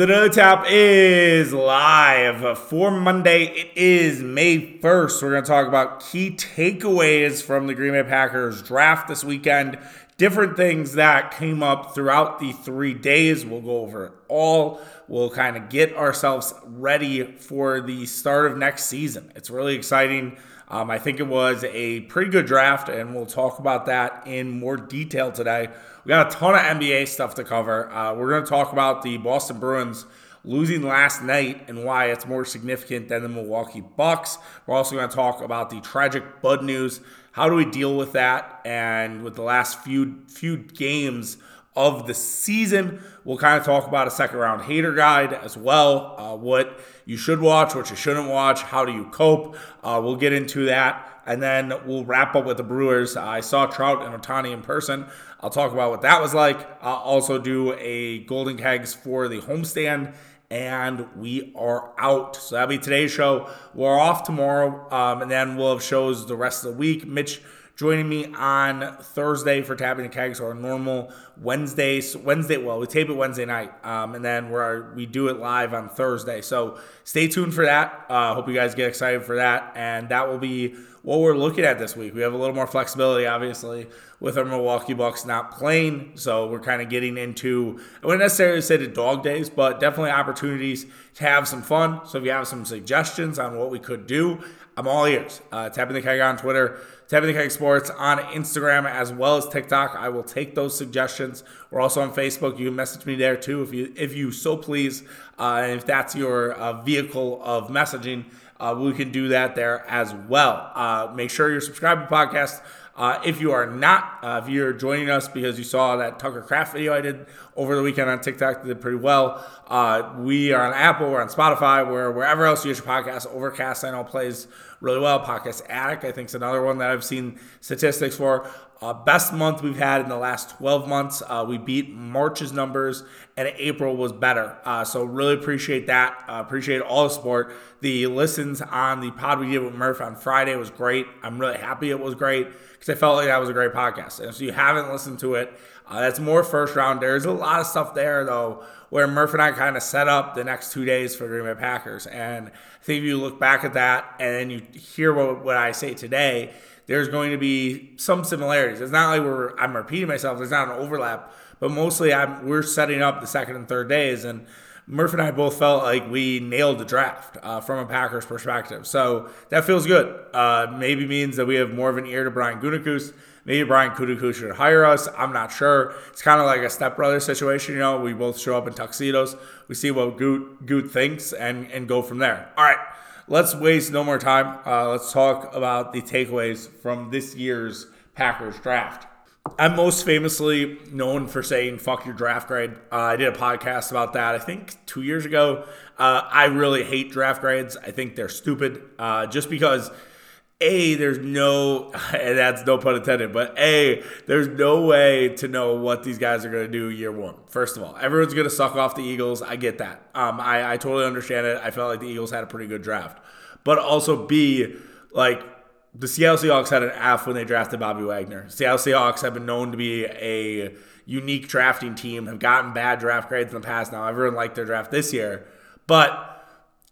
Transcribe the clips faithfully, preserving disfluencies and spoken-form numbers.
The No Tap is live for Monday. It is May first. We're going to talk about key takeaways from the Green Bay Packers draft this weekend. Different things that came up throughout the three days. We'll go over it all. We'll kind of get ourselves ready for the start of next season. It's really exciting. Um, I think it was a pretty good draft, and we'll talk about that in more detail today. We got a ton of N B A stuff to cover. Uh, we're going to talk about the Boston Bruins losing last night and why it's more significant than the Milwaukee Bucks. We're also going to talk about the tragic Bud news. How do we deal with that? And with the last few few games of the season, we'll kind of talk about a second round hater guide as well. Uh, what you should watch, what you shouldn't watch, how do you cope? Uh, we'll get into that. And then we'll wrap up with the Brewers. Uh, I saw Trout and Ohtani in person. I'll talk about what that was like. I'll also do a Golden Kegs for the homestand. And we are out. So that'll be today's show. We're off tomorrow. Um, and then we'll have shows the rest of the week. Mitch joining me on Thursday for Tapping the Kegs, or normal Wednesday. Wednesday, well, we tape it Wednesday night. Um, and then we're, we do it live on Thursday. So stay tuned for that. Uh, hope you guys get excited for that. And that will be what we're looking at this week. We have a little more flexibility, obviously, with our Milwaukee Bucks not playing. So we're kind of getting into, I wouldn't necessarily say the dog days, but definitely opportunities to have some fun. So if you have some suggestions on what we could do, I'm all ears. Uh, Tapping the Keg on Twitter, Tapping the Keg Sports on Instagram, as well as TikTok. I will take those suggestions. We're also on Facebook. You can message me there too, if you if you so please. Uh, and if that's your uh, vehicle of messaging, Uh, we can do that there as well. Uh, make sure you're subscribed to the podcast. Uh, if you are not, uh, if you're joining us because you saw that Tucker Kraft video I did over the weekend on TikTok, did pretty well. Uh, we are on Apple, we're on Spotify, we're wherever else you get your podcast. Overcast, I know, plays really well. Podcast Addict, I think, is another one that I've seen statistics for. Uh, best month we've had in the last twelve months. Uh, we beat March's numbers, and April was better. Uh, so really appreciate that. Uh, appreciate all the support. The listens on the pod we did with Murph on Friday was great. I'm really happy it was great because I felt like that was a great podcast. And if you haven't listened to it, uh, that's more first round. There's a lot of stuff there, though, where Murph and I kind of set up the next two days for Green Bay Packers. And I think if you look back at that and then you hear what, what I say today, there's going to be some similarities. It's not like we're I'm repeating myself. There's not an overlap, but mostly I'm, we're setting up the second and third days. And Murph and I both felt like we nailed the draft uh, from a Packers perspective. So that feels good. Uh, maybe means that we have more of an ear to Brian Gutekunst. Maybe Brian Gutekunst should hire us. I'm not sure. It's kind of like a stepbrother situation. You know, we both show up in tuxedos. We see what Goot, Goot thinks and, and go from there. All right. Let's waste no more time. Uh, let's talk about the takeaways from this year's Packers draft. I'm most famously known for saying, fuck your draft grade. Uh, I did a podcast about that, I think, two years ago. Uh, I really hate draft grades. I think they're stupid uh, just because, A, there's no, and that's no pun intended, but A, there's no way to know what these guys are going to do year one. First of all, everyone's going to suck off the Eagles. I get that. Um, I, I totally understand it. I felt like the Eagles had a pretty good draft. But also B, like the Seattle Seahawks had an F when they drafted Bobby Wagner. Seattle Seahawks have been known to be a unique drafting team, have gotten bad draft grades in the past. Now everyone liked their draft this year. But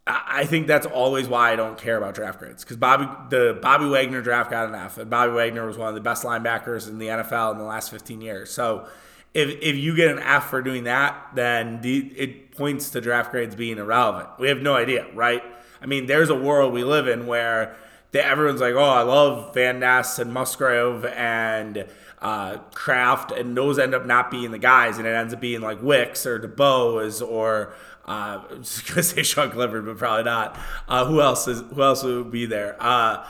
I think that's always why I don't care about draft grades, because Bobby the Bobby Wagner draft got an F, and Bobby Wagner was one of the best linebackers in the N F L in the last fifteen years. So if if you get an F for doing that, then the, it points to draft grades being irrelevant. We have no idea, right? I mean, there's a world we live in where the, everyone's like, oh, I love Van Ness and Musgrave and uh, Kraft, and those end up not being the guys, and it ends up being like Wicks or DuBose or – Uh, I was gonna say Sean Clifford, but probably not. Uh, who else is? Who else would be there? Uh,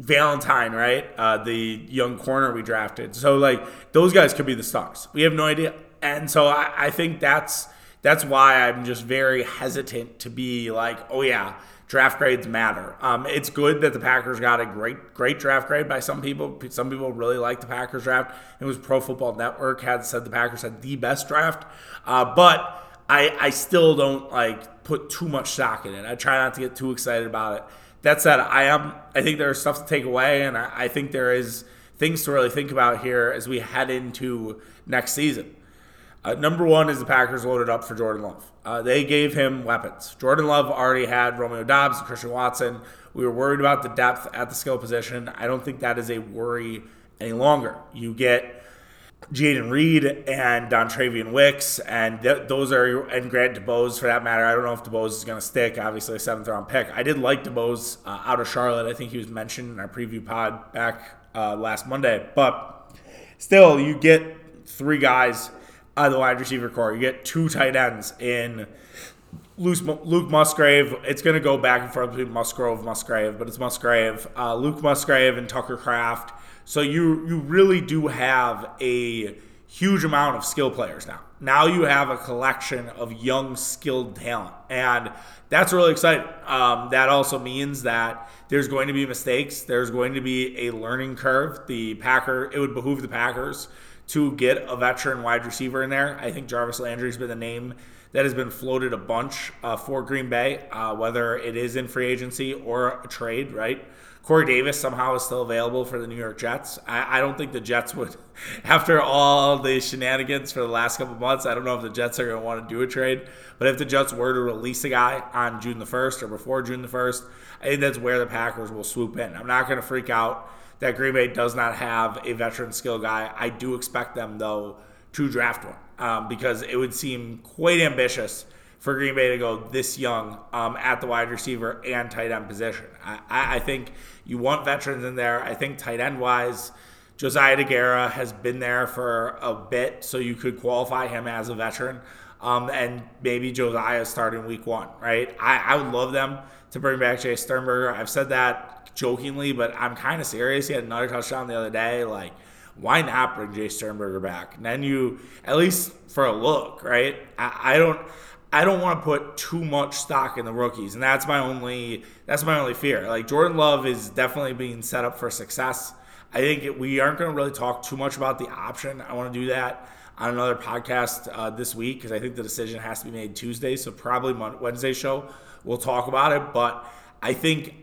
Valentine, right? Uh, the young corner we drafted. So like those guys could be the stars. We have no idea, and so I, I think that's that's why I'm just very hesitant to be like, oh yeah, draft grades matter. Um, it's good that the Packers got a great great draft grade by some people. Some people really liked the Packers draft. It was Pro Football Network had said the Packers had the best draft, uh, but. I, I still don't like put too much stock in it. I try not to get too excited about it. That said, I am I think there is stuff to take away, and I, I think there is things to really think about here as we head into next season. Uh, number one is the Packers loaded up for Jordan Love. Uh, they gave him weapons. Jordan Love already had Romeo Doubs and Christian Watson. We were worried about the depth at the skill position. I don't think that is a worry any longer. You get Jaden Reed and Don Travian Wicks, and th- those are and Grant DuBose for that matter. I don't know if DuBose is going to stick. Obviously, a seventh round pick. I did like DuBose uh, out of Charlotte. I think he was mentioned in our preview pod back uh, last Monday. But still, you get three guys out of the wide receiver core. You get two tight ends in Luke Musgrave. It's going to go back and forth between Musgrove, Musgrave, but it's Musgrave, uh, Luke Musgrave, and Tucker Kraft. So you you really do have a huge amount of skill players now. Now you have a collection of young, skilled talent, and that's really exciting. Um, that also means that there's going to be mistakes. There's going to be a learning curve. The Packer it would behoove the Packers to get a veteran wide receiver in there. I think Jarvis Landry's been the name that has been floated a bunch uh, for Green Bay, uh, whether it is in free agency or a trade, right? Corey Davis somehow is still available for the New York Jets. I, I don't think the Jets would, after all the shenanigans for the last couple months, I don't know if the Jets are going to want to do a trade. But if the Jets were to release a guy on June the first or before June the first, I think that's where the Packers will swoop in. I'm not going to freak out that Green Bay does not have a veteran skill guy. I do expect them, though, to draft one um, because it would seem quite ambitious for Green Bay to go this young um, at the wide receiver and tight end position. I, I, I think you want veterans in there. I think tight end-wise, Josiah Deguara has been there for a bit, so you could qualify him as a veteran. Um, and maybe Josiah starting week one, right? I, I would love them to bring back Jay Sternberger. I've said that jokingly, but I'm kind of serious. He had another touchdown the other day. Like, why not bring Jay Sternberger back? And then you, at least for a look, right? I, I don't... I don't want to put too much stock in the rookies, and that's my only that's my only fear. Like, Jordan Love is definitely being set up for success. I think it, we aren't going to really talk too much about the option. I want to do that on another podcast uh, this week because I think the decision has to be made Tuesday, so probably Monday, Wednesday show we'll talk about it. But I think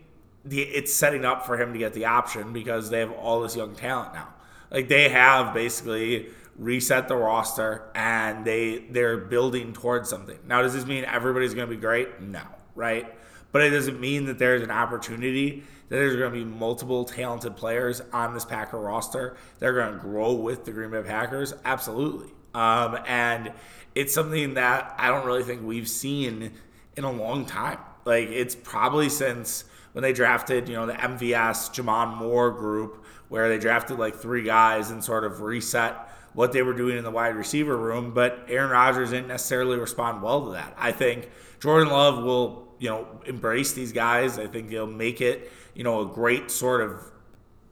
the, it's setting up for him to get the option because they have all this young talent now. Like, they have basically reset the roster, and they they're building towards something. Now, does this mean everybody's going to be great? No, right? But it doesn't mean that there's an opportunity that there's going to be multiple talented players on this Packer roster. They're going to grow with the Green Bay Packers, absolutely. Um, and it's something that I don't really think we've seen in a long time. Like, it's probably since when they drafted, you know, the M V S Jamon Moore group, where they drafted like three guys and sort of reset what they were doing in the wide receiver room, but Aaron Rodgers didn't necessarily respond well to that. I think Jordan Love will, you know, embrace these guys. I think they'll make it, you know, a great sort of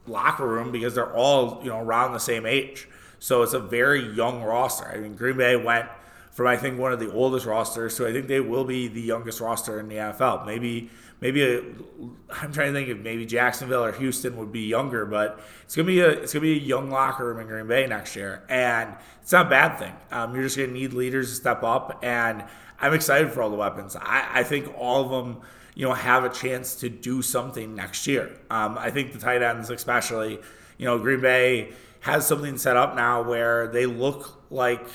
locker room because they're all, you know, around the same age. So it's a very young roster. I mean, Green Bay went from, I think, one of the oldest rosters, so I think they will be the youngest roster in the N F L. Maybe Maybe a, I'm trying to think if maybe Jacksonville or Houston would be younger, but it's gonna be a it's gonna be a young locker room in Green Bay next year, and it's not a bad thing. Um, you're just gonna need leaders to step up, and I'm excited for all the weapons. I, I think all of them, you know, have a chance to do something next year. Um, I think the tight ends, especially, you know, Green Bay has something set up now where they look like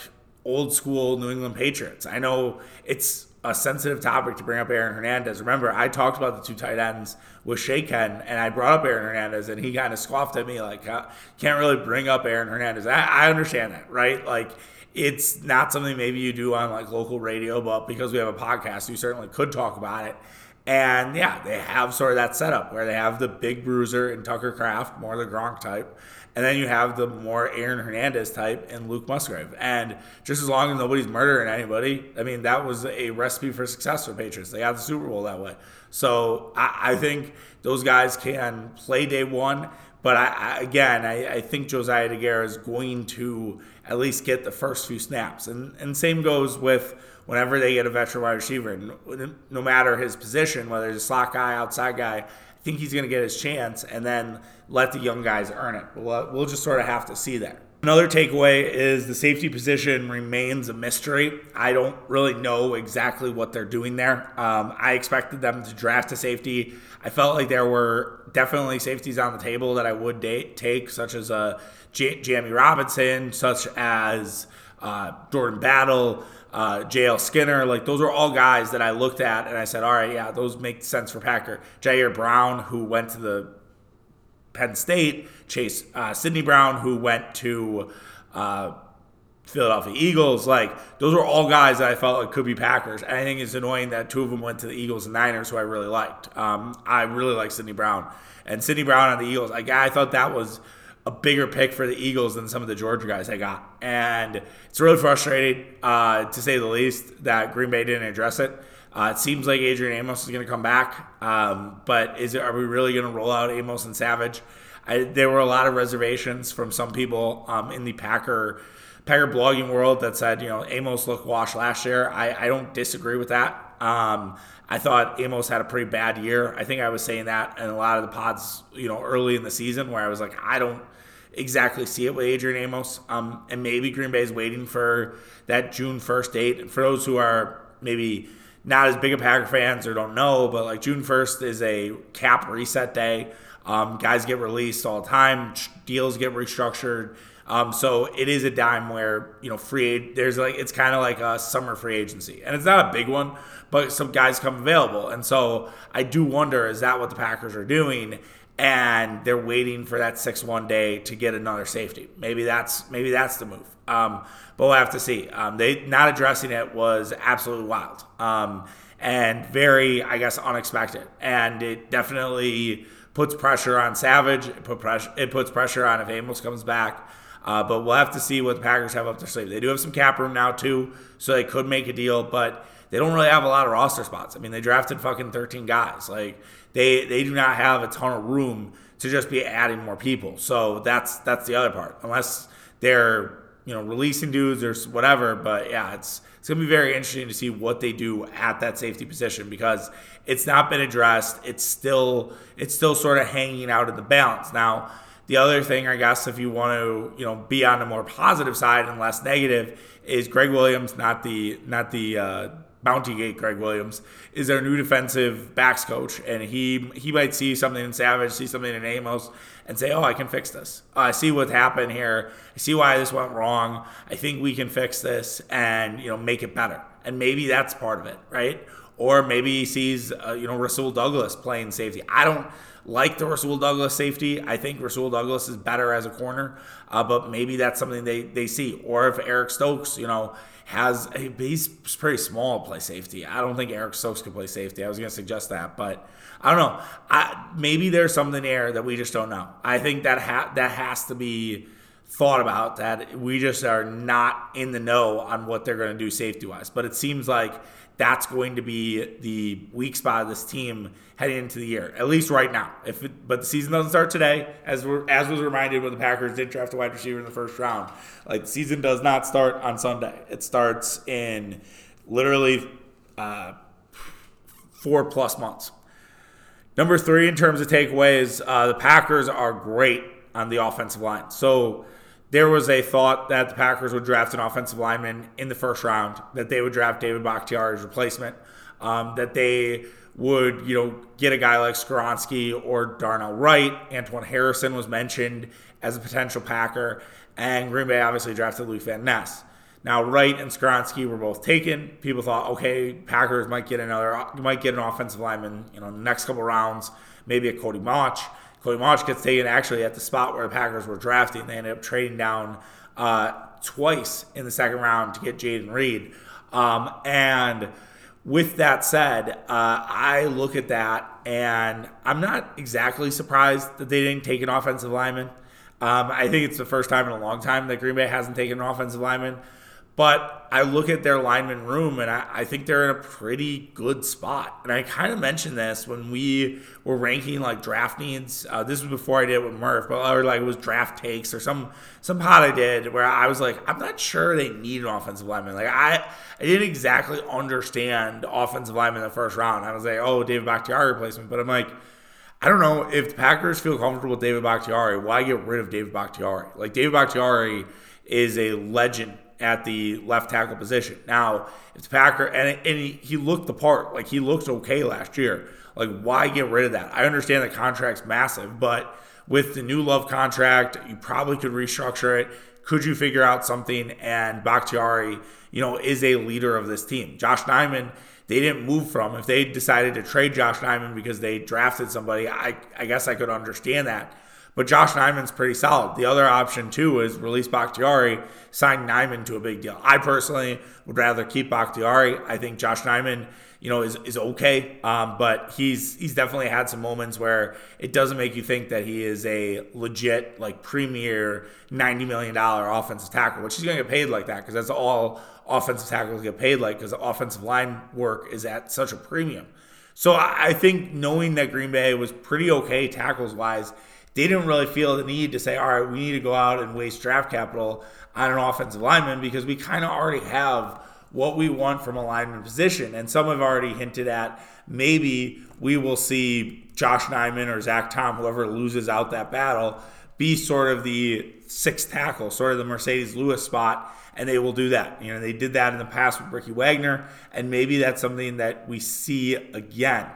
old school New England Patriots. I know it's a sensitive topic to bring up Aaron Hernandez. Remember, I talked about the two tight ends with Shaken, and I brought up Aaron Hernandez, and he kind of scoffed at me like, can't really bring up Aaron Hernandez. I, I understand that, right? Like, it's not something maybe you do on, like, local radio, but because we have a podcast, you certainly could talk about it. And, yeah, they have sort of that setup where they have the big bruiser in Tucker Kraft, more the Gronk type, and then you have the more Aaron Hernandez type in Luke Musgrave. And just as long as nobody's murdering anybody, I mean, that was a recipe for success for Patriots. They got the Super Bowl that way. So I, I think those guys can play day one. But, I, I, again, I, I think Josiah Deguara is going to at least get the first few snaps. And, and same goes with whenever they get a veteran wide receiver. No, no matter his position, whether he's a slot guy, outside guy, I think he's going to get his chance and then let the young guys earn it. We'll, we'll just sort of have to see that. Another takeaway is the safety position remains a mystery. I don't really know exactly what they're doing there. Um, I expected them to draft a safety. I felt like there were definitely safeties on the table that I would date, take, such as uh, J- Jammie Robinson, such as uh, Jordan Battle, uh, J L Skinner. Like, those are all guys that I looked at and I said, all right, yeah, those make sense for Packer. Jair Brown, who went to the Penn State, Chase uh, Sidney Brown, who went to uh, Philadelphia Eagles. Like, those are all guys that I felt like could be Packers. And I think it's annoying that two of them went to the Eagles and Niners, who I really liked. Um, I really like Sidney Brown. And Sidney Brown on the Eagles, like, I thought that was a bigger pick for the Eagles than some of the Georgia guys I got. And it's really frustrating, uh, to say the least, that Green Bay didn't address it. Uh, it seems like Adrian Amos is going to come back, um, but is it, are we really going to roll out Amos and Savage? I, there were a lot of reservations from some people um, in the Packer Packer blogging world that said, you know, Amos looked washed last year. I, I don't disagree with that. Um, I thought Amos had a pretty bad year. I think I was saying that in a lot of the pods, you know, early in the season, where I was like, I don't exactly see it with Adrian Amos. Um, and maybe Green Bay is waiting for that June first date. And for those who are maybe not as big of Packer fans or don't know, but like June first is a cap reset day. Um, guys get released all the time. Deals get restructured. Um, so it is a dime where, you know, free, there's like, it's kind of like a summer free agency, and it's not a big one, but some guys come available. And so I do wonder, is that what the Packers are doing? And they're waiting for that six one day to get another safety. Maybe that's, maybe that's the move. Um, but we'll have to see. Um, they not addressing it was absolutely wild. Um, and very, I guess, unexpected. And it definitely puts pressure on Savage. It put pressure, it puts pressure on if Amos comes back. Uh, but we'll have to see what the Packers have up their sleeve. They do have some cap room now, too, so they could make a deal, but they don't really have a lot of roster spots. I mean, they drafted fucking thirteen guys. Like, they they do not have a ton of room to just be adding more people. So that's that's the other part. Unless they're, you know, releasing dudes or whatever, but yeah, it's it's going to be very interesting to see what they do at that safety position, because it's not been addressed. It's still it's still sort of hanging out in the balance. Now, the other thing, I guess, if you want to, you know, be on the more positive side and less negative, is Greg Williams, not the not the uh, Bounty Gate Greg Williams, is their new defensive backs coach, and he he might see something in Savage, see something in Amos, and say, oh, I can fix this. Uh, I see what happened here. I see why this went wrong. I think we can fix this and, you know, make it better. And maybe that's part of it, right? Or maybe he sees, uh, you know, Rasul Douglas playing safety. I don't like the Rasul Douglas safety. I think Rasul Douglas is better as a corner, uh, but maybe that's something they, they see. Or if Eric Stokes, you know, has a, he's pretty small to play safety. I don't think Eric Stokes could play safety. I was going to suggest that, but I don't know. I, maybe there's something there that we just don't know. I think that ha- that has to be thought about, that we just are not in the know on what they're going to do safety-wise. But it seems like that's going to be the weak spot of this team heading into the year, at least right now. If it, but the season doesn't start today, as we're, as was reminded when the Packers did draft a wide receiver in the first round. Like, the season does not start on Sunday. It starts in literally uh, four plus months. Number three in terms of takeaways, uh, the Packers are great on the offensive line. So there was a thought that the Packers would draft an offensive lineman in the first round, that they would draft David Bakhtiari's replacement, um, that they would, you know, get a guy like Skoronski or Darnell Wright. Antoine Harrison was mentioned as a potential Packer, and Green Bay obviously drafted Louis Van Ness. Now, Wright and Skoronski were both taken. People thought, okay, Packers might get another, might get an offensive lineman, you know, in the next couple rounds, maybe a Cody Mauch. Cody Mauch gets taken actually at the spot where the Packers were drafting. They ended up trading down uh, twice in the second round to get Jaden Reed. Um, and with that said, uh, I look at that, and I'm not exactly surprised that they didn't take an offensive lineman. Um, I think it's the first time in a long time that Green Bay hasn't taken an offensive lineman. But I look at their lineman room, and I, I think they're in a pretty good spot. And I kind of mentioned this when we were ranking like draft needs. Uh, this was before I did it with Murph, but or like it was draft takes or some some pod I did where I was like, I'm not sure they need an offensive lineman. Like I, I didn't exactly understand offensive lineman in the first round. I was like, oh, David Bakhtiari replacement. But I'm like, I don't know, if the Packers feel comfortable with David Bakhtiari, why get rid of David Bakhtiari? Like, David Bakhtiari is a legend at the left tackle position. Now, if the Packer, and, and he, he looked the part, like he looked okay last year. Like, why get rid of that? I understand the contract's massive, but with the new Love contract, you probably could restructure it, Could you figure out something? And Bakhtiari, you know, is a leader of this team. Josh Nyman, they didn't move from. If they decided to trade Josh Nyman because they drafted somebody, I, I guess I could understand that. But Josh Nyman's pretty solid. The other option, too, is release Bakhtiari, sign Nyman to a big deal. I personally would rather keep Bakhtiari. I think Josh Nyman, you know, is is okay, um, but he's he's definitely had some moments where it doesn't make you think that he is a legit, like, premier ninety million dollars offensive tackle, which he's going to get paid like that because that's all offensive tackles get paid like, because offensive line work is at such a premium. So I think knowing that Green Bay was pretty okay tackles-wise, they didn't really feel the need to say, all right, we need to go out and waste draft capital on an offensive lineman because we kind of already have what we want from a lineman position. And some have already hinted at maybe we will see Josh Nyman or Zach Tom, whoever loses out that battle, be sort of the sixth tackle, sort of the Mercedes Lewis spot, and they will do that. You know, they did that in the past with Ricky Wagner, and maybe that's something that we see again.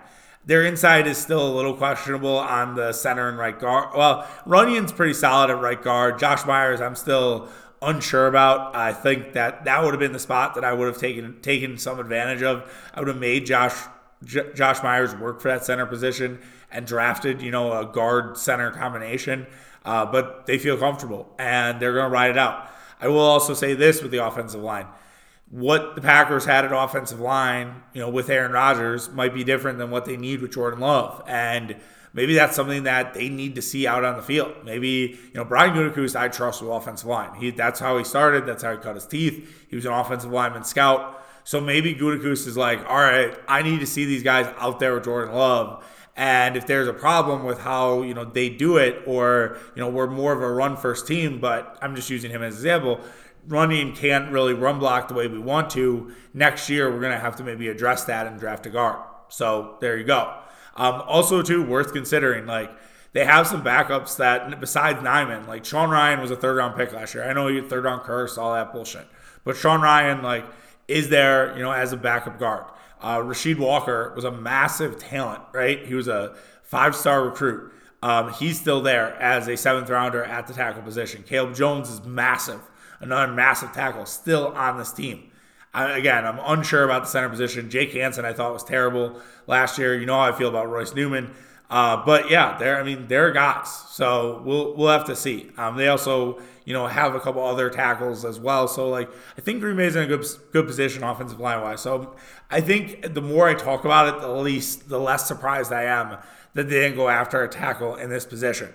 Their inside is still a little questionable on the center and right guard. Well, Runyon's pretty solid at right guard. Josh Myers, I'm still unsure about. I think that that would have been the spot that I would have taken taken some advantage of. I would have made Josh J- Josh Myers work for that center position and drafted, you know, a guard center combination. Uh, but they feel comfortable and they're going to ride it out. I will also say this with the offensive line. What the Packers had at offensive line, you know, with Aaron Rodgers might be different than what they need with Jordan Love. And maybe that's something that they need to see out on the field. Maybe, you know, Brian Gutekunst, I trust with offensive line. He, that's how he started. That's how he cut his teeth. He was an offensive lineman scout. So maybe Gutekunst is like, all right, I need to see these guys out there with Jordan Love. And if there's a problem with how, you know, they do it, or, you know, we're more of a run first team, but I'm just using him as an example, running can't really run block the way we want to. Next year, we're going to have to maybe address that and draft a guard. So there you go. Um, also, too, worth considering, like, they have some backups that, besides Nyman, like, Sean Ryan was a third-round pick last year. I know you third-round curse, all that bullshit. But Sean Ryan, like, is there, you know, as a backup guard. Uh, Rasheed Walker was a massive talent, right? He was a five-star recruit. Um, he's still there as a seventh-rounder at the tackle position. Caleb Jones is massive. Another massive tackle still on this team. I, again, I'm unsure about the center position. Jake Hansen, I thought, was terrible last year. You know how I feel about Royce Newman. Uh, but, yeah, they're, I mean, they're guys. So we'll we'll have to see. Um, they also, you know, have a couple other tackles as well. So, like, I think Green Bay's in a good good position offensive line-wise. So I think the more I talk about it, the least, the less surprised I am that they didn't go after a tackle in this position.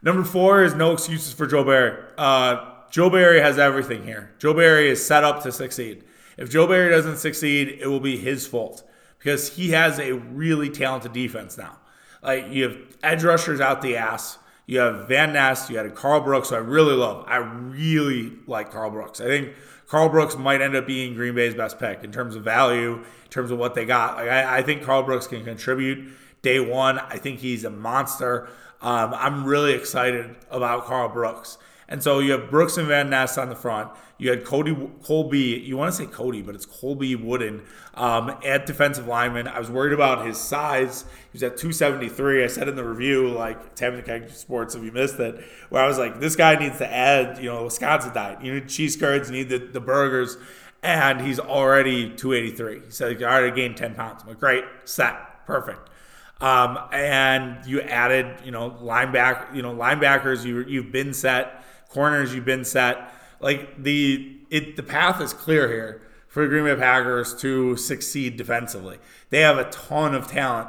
Number four is no excuses for Joe Barry. Uh Joe Barry has everything here. Joe Barry is set up to succeed. If Joe Barry doesn't succeed, it will be his fault because he has a really talented defense now. Like, you have edge rushers out the ass. You have Van Ness. You had a Carl Brooks, who I really love. I really like Carl Brooks. I think Carl Brooks might end up being Green Bay's best pick in terms of value, in terms of what they got. Like, I, I think Carl Brooks can contribute day one. I think he's a monster. Um, I'm really excited about Carl Brooks. And so you have Brooks and Van Ness on the front. You had Cody Colby. You want to say Cody, but it's Colby Wooden um, at defensive lineman. I was worried about his size. He was at two seventy-three. I said in the review, like, Tampa Bay Sports, if you missed it, where I was like, this guy needs to add, you know, Wisconsin diet. You need cheese curds. You need the, the burgers. And he's already two eighty-three. He said, I already gained ten pounds. I'm like, great, set, perfect. Um, and you added, you know, lineback, you know, linebackers. You you've been set. Corners, you've been set. Like, the it the path is clear here for the Green Bay Packers to succeed defensively. They have a ton of talent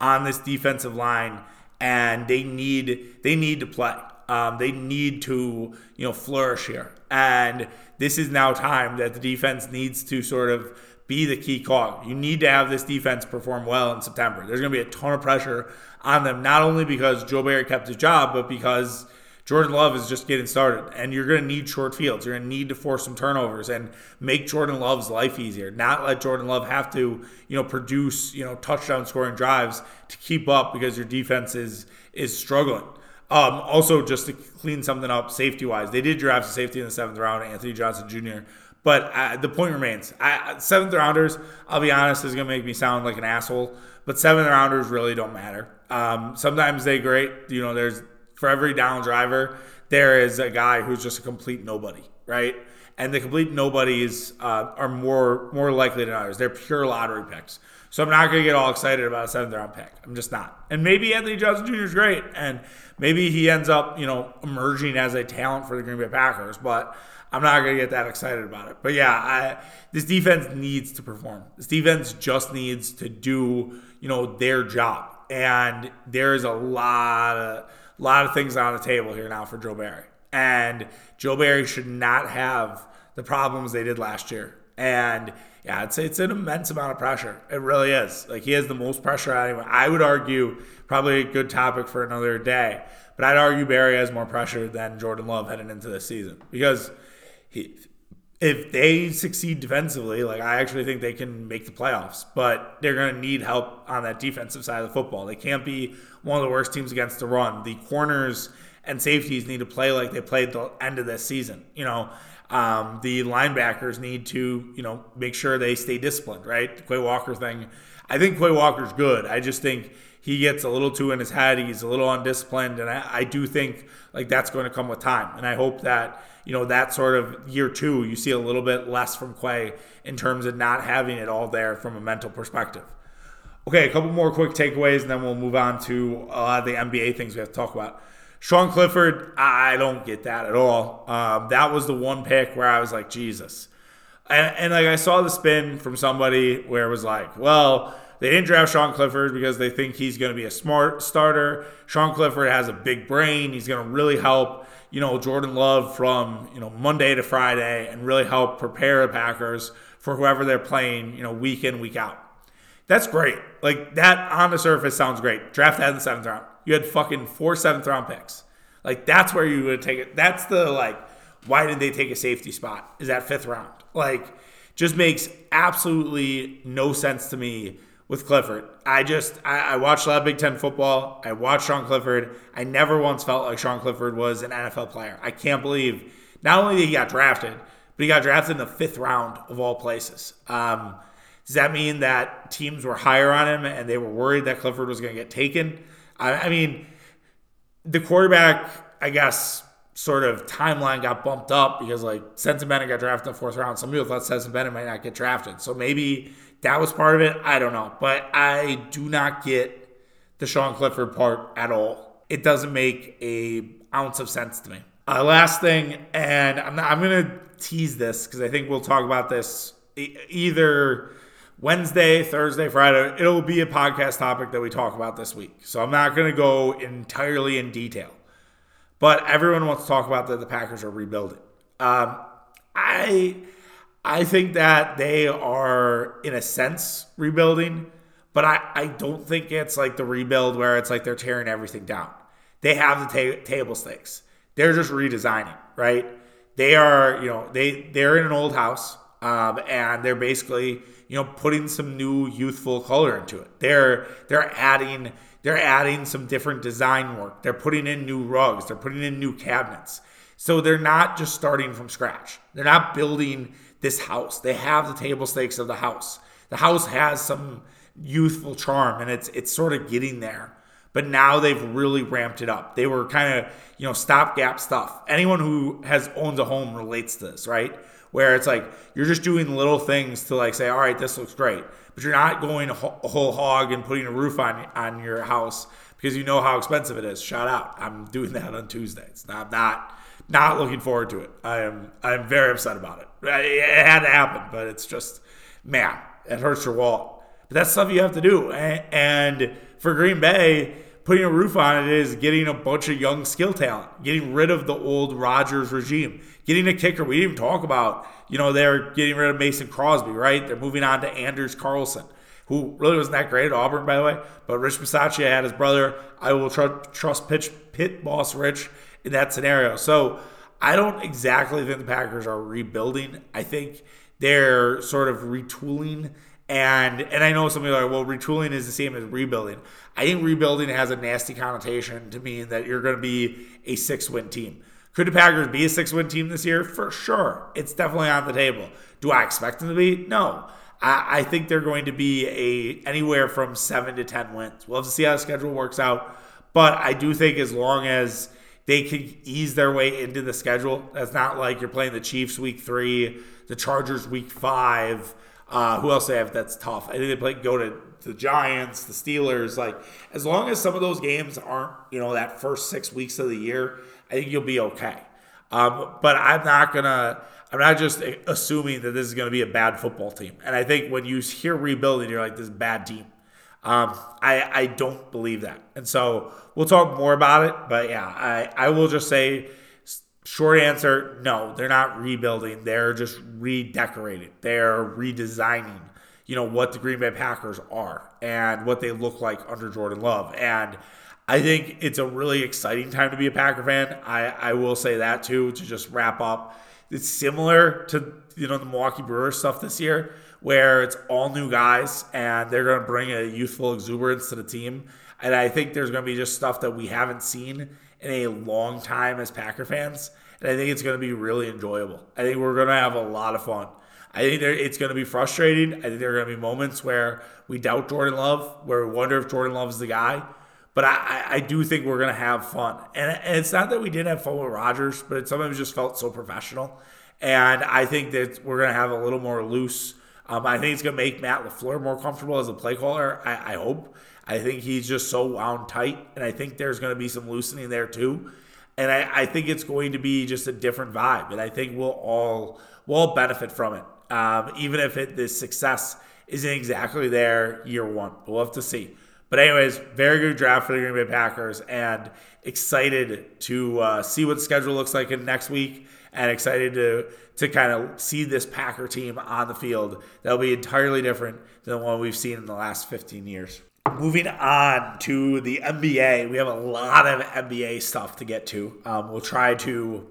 on this defensive line, and they need they need to play. Um, they need to, you know, flourish here. And this is now time that the defense needs to sort of be the key cog. You need to have this defense perform well in September. There's going to be a ton of pressure on them, not only because Joe Barry kept his job, but because Jordan Love is just getting started, and you're going to need short fields. You're going to need to force some turnovers and make Jordan Love's life easier. Not let Jordan Love have to, you know, produce, you know, touchdown scoring drives to keep up because your defense is is struggling. Um, also, just to clean something up safety-wise, they did draft a safety in the seventh round, Anthony Johnson Junior, but uh, the point remains. I, seventh rounders, I'll be honest, is going to make me sound like an asshole, but seventh rounders really don't matter. Um, sometimes they great. You know, there's For every down driver, there is a guy who's just a complete nobody, right? And the complete nobodies uh, are more more likely than others. They're pure lottery picks. So I'm not going to get all excited about a seventh round pick. I'm just not. And maybe Anthony Johnson Junior is great, and maybe he ends up, you know, emerging as a talent for the Green Bay Packers. But I'm not going to get that excited about it. But yeah, I, this defense needs to perform. This defense just needs to do, you know, their job. And there is a lot of lot of things on the table here now for Joe Barry. And Joe Barry should not have the problems they did last year. And yeah, it's it's an immense amount of pressure. It really is. Like, he has the most pressure on anyone. I would argue, probably a good topic for another day, but I'd argue Barry has more pressure than Jordan Love heading into this season. Because he, if they succeed defensively, like, I actually think they can make the playoffs, but they're going to need help on that defensive side of the football. They can't be one of the worst teams against the run. The corners and safeties need to play like they played at the end of this season. You know, um, the linebackers need to, you know, make sure they stay disciplined, right? The Quay Walker thing. I think Quay Walker's good. I just think he gets a little too in his head. He's a little undisciplined. And I, I do think, like, that's going to come with time. And I hope that, you know, that sort of year two, you see a little bit less from Quay in terms of not having it all there from a mental perspective. Okay, a couple more quick takeaways, and then we'll move on to a lot of the N B A things we have to talk about. Sean Clifford, I don't get that at all. Um, that was the one pick where I was like, Jesus. And, and like, I saw the spin from somebody where it was like, well, they didn't draft Sean Clifford because they think he's going to be a smart starter. Sean Clifford has a big brain. He's going to really help, you know, Jordan Love from, you know, Monday to Friday and really help prepare the Packers for whoever they're playing, you know, week in, week out. That's great. Like, that on the surface sounds great. Draft that in the seventh round. You had fucking four seventh round picks. Like, that's where you would take it. That's the, like, why did they take a safety spot? Is that fifth round? Like, just makes absolutely no sense to me with Clifford. I just, I, I watched a lot of Big Ten football. I watched Sean Clifford. I never once felt like Sean Clifford was an N F L player. I can't believe not only did he got drafted, but he got drafted in the fifth round of all places. Um, does that mean that teams were higher on him and they were worried that Clifford was going to get taken? I mean, the quarterback, I guess, sort of timeline got bumped up because, like, Stetson Bennett got drafted in the fourth round. Some people thought Stetson Bennett might not get drafted. So maybe that was part of it. I don't know. But I do not get the Sean Clifford part at all. It doesn't make an ounce of sense to me. Uh, last thing, and I'm, I'm going to tease this because I think we'll talk about this e- either – Wednesday, Thursday, Friday, it'll be a podcast topic that we talk about this week. So I'm not going to go entirely in detail. But everyone wants to talk about that the Packers are rebuilding. Um, I I think that they are, in a sense, rebuilding. But I, I don't think it's like the rebuild where it's like they're tearing everything down. They have the ta- table stakes. They're just redesigning, right? They are, you know, they, they're in an old house. Um, and they're basically, you know, putting some new youthful color into it. They're they're adding they're adding some different design work. They're putting in new rugs. They're putting in new cabinets. So they're not just starting from scratch. They're not building this house. They have the table stakes of the house. The house has some youthful charm, and it's it's sort of getting there. But now they've really ramped it up. They were kind of, you know, stopgap stuff. Anyone who has owned a home relates to this, right? Where it's like you're just doing little things to, like, say, all right, this looks great. But you're not going a whole hog and putting a roof on on your house because you know how expensive it is. Shout out. I'm doing that on Tuesdays. I'm not not looking forward to it. I am I'm very upset about it. It had to happen, but it's just, man, it hurts your wallet. But that's stuff you have to do. And for Green Bay, putting a roof on it is getting a bunch of young skill talent, getting rid of the old Rodgers regime, getting a kicker. We didn't even talk about, you know, they're getting rid of Mason Crosby, right? They're moving on to Anders Carlson, who really wasn't that great at Auburn, by the way. But Rich Bisaccia had his brother. I will tr- trust pitch, pit boss Rich in that scenario. So I don't exactly think the Packers are rebuilding. I think they're sort of retooling. And and I know some people are like, well, retooling is the same as rebuilding. I think rebuilding has a nasty connotation to mean that you're going to be a six-win team. Could the Packers be a six-win team this year? For sure. It's definitely on the table. Do I expect them to be? No. I, I think they're going to be a anywhere from seven to ten wins. We'll have to see how the schedule works out. But I do think as long as, they could ease their way into the schedule. That's not like you're playing the Chiefs week three, the Chargers week five. Uh, who else do they have that's tough? I think they play go to the Giants, the Steelers. Like, as long as some of those games aren't, you know, that first six weeks of the year, I think you'll be okay. Um, but I'm not gonna. I'm not just assuming that this is going to be a bad football team. And I think when you hear rebuilding, you're like, this is a bad team. Um, I, I don't believe that. And so we'll talk more about it. But, yeah, I, I will just say, short answer, no, they're not rebuilding. They're just redecorating. They're redesigning, you know, what the Green Bay Packers are and what they look like under Jordan Love. And I think it's a really exciting time to be a Packer fan. I, I will say that, too, to just wrap up. It's similar to, you know, the Milwaukee Brewers stuff this year, where it's all new guys and they're going to bring a youthful exuberance to the team. And I think there's going to be just stuff that we haven't seen in a long time as Packer fans. And I think it's going to be really enjoyable. I think we're going to have a lot of fun. I think it's going to be frustrating. I think there are going to be moments where we doubt Jordan Love, where we wonder if Jordan Love is the guy. But I, I do think we're going to have fun. And, and it's not that we didn't have fun with Rodgers, but it sometimes just felt so professional. And I think that we're going to have a little more loose. Um, I think it's going to make Matt LaFleur more comfortable as a play caller, I, I hope. I think he's just so wound tight. And I think there's going to be some loosening there too. And I, I think it's going to be just a different vibe. And I think we'll all, we'll all benefit from it. Um, even if it, the success isn't exactly there year one. We'll have to see. But anyways, very good draft for the Green Bay Packers, and excited to uh, see what the schedule looks like in next week, and excited to to kind of see this Packer team on the field. That'll be entirely different than the one we've seen in the last fifteen years. Moving on to the N B A, we have a lot of N B A stuff to get to. Um, we'll try to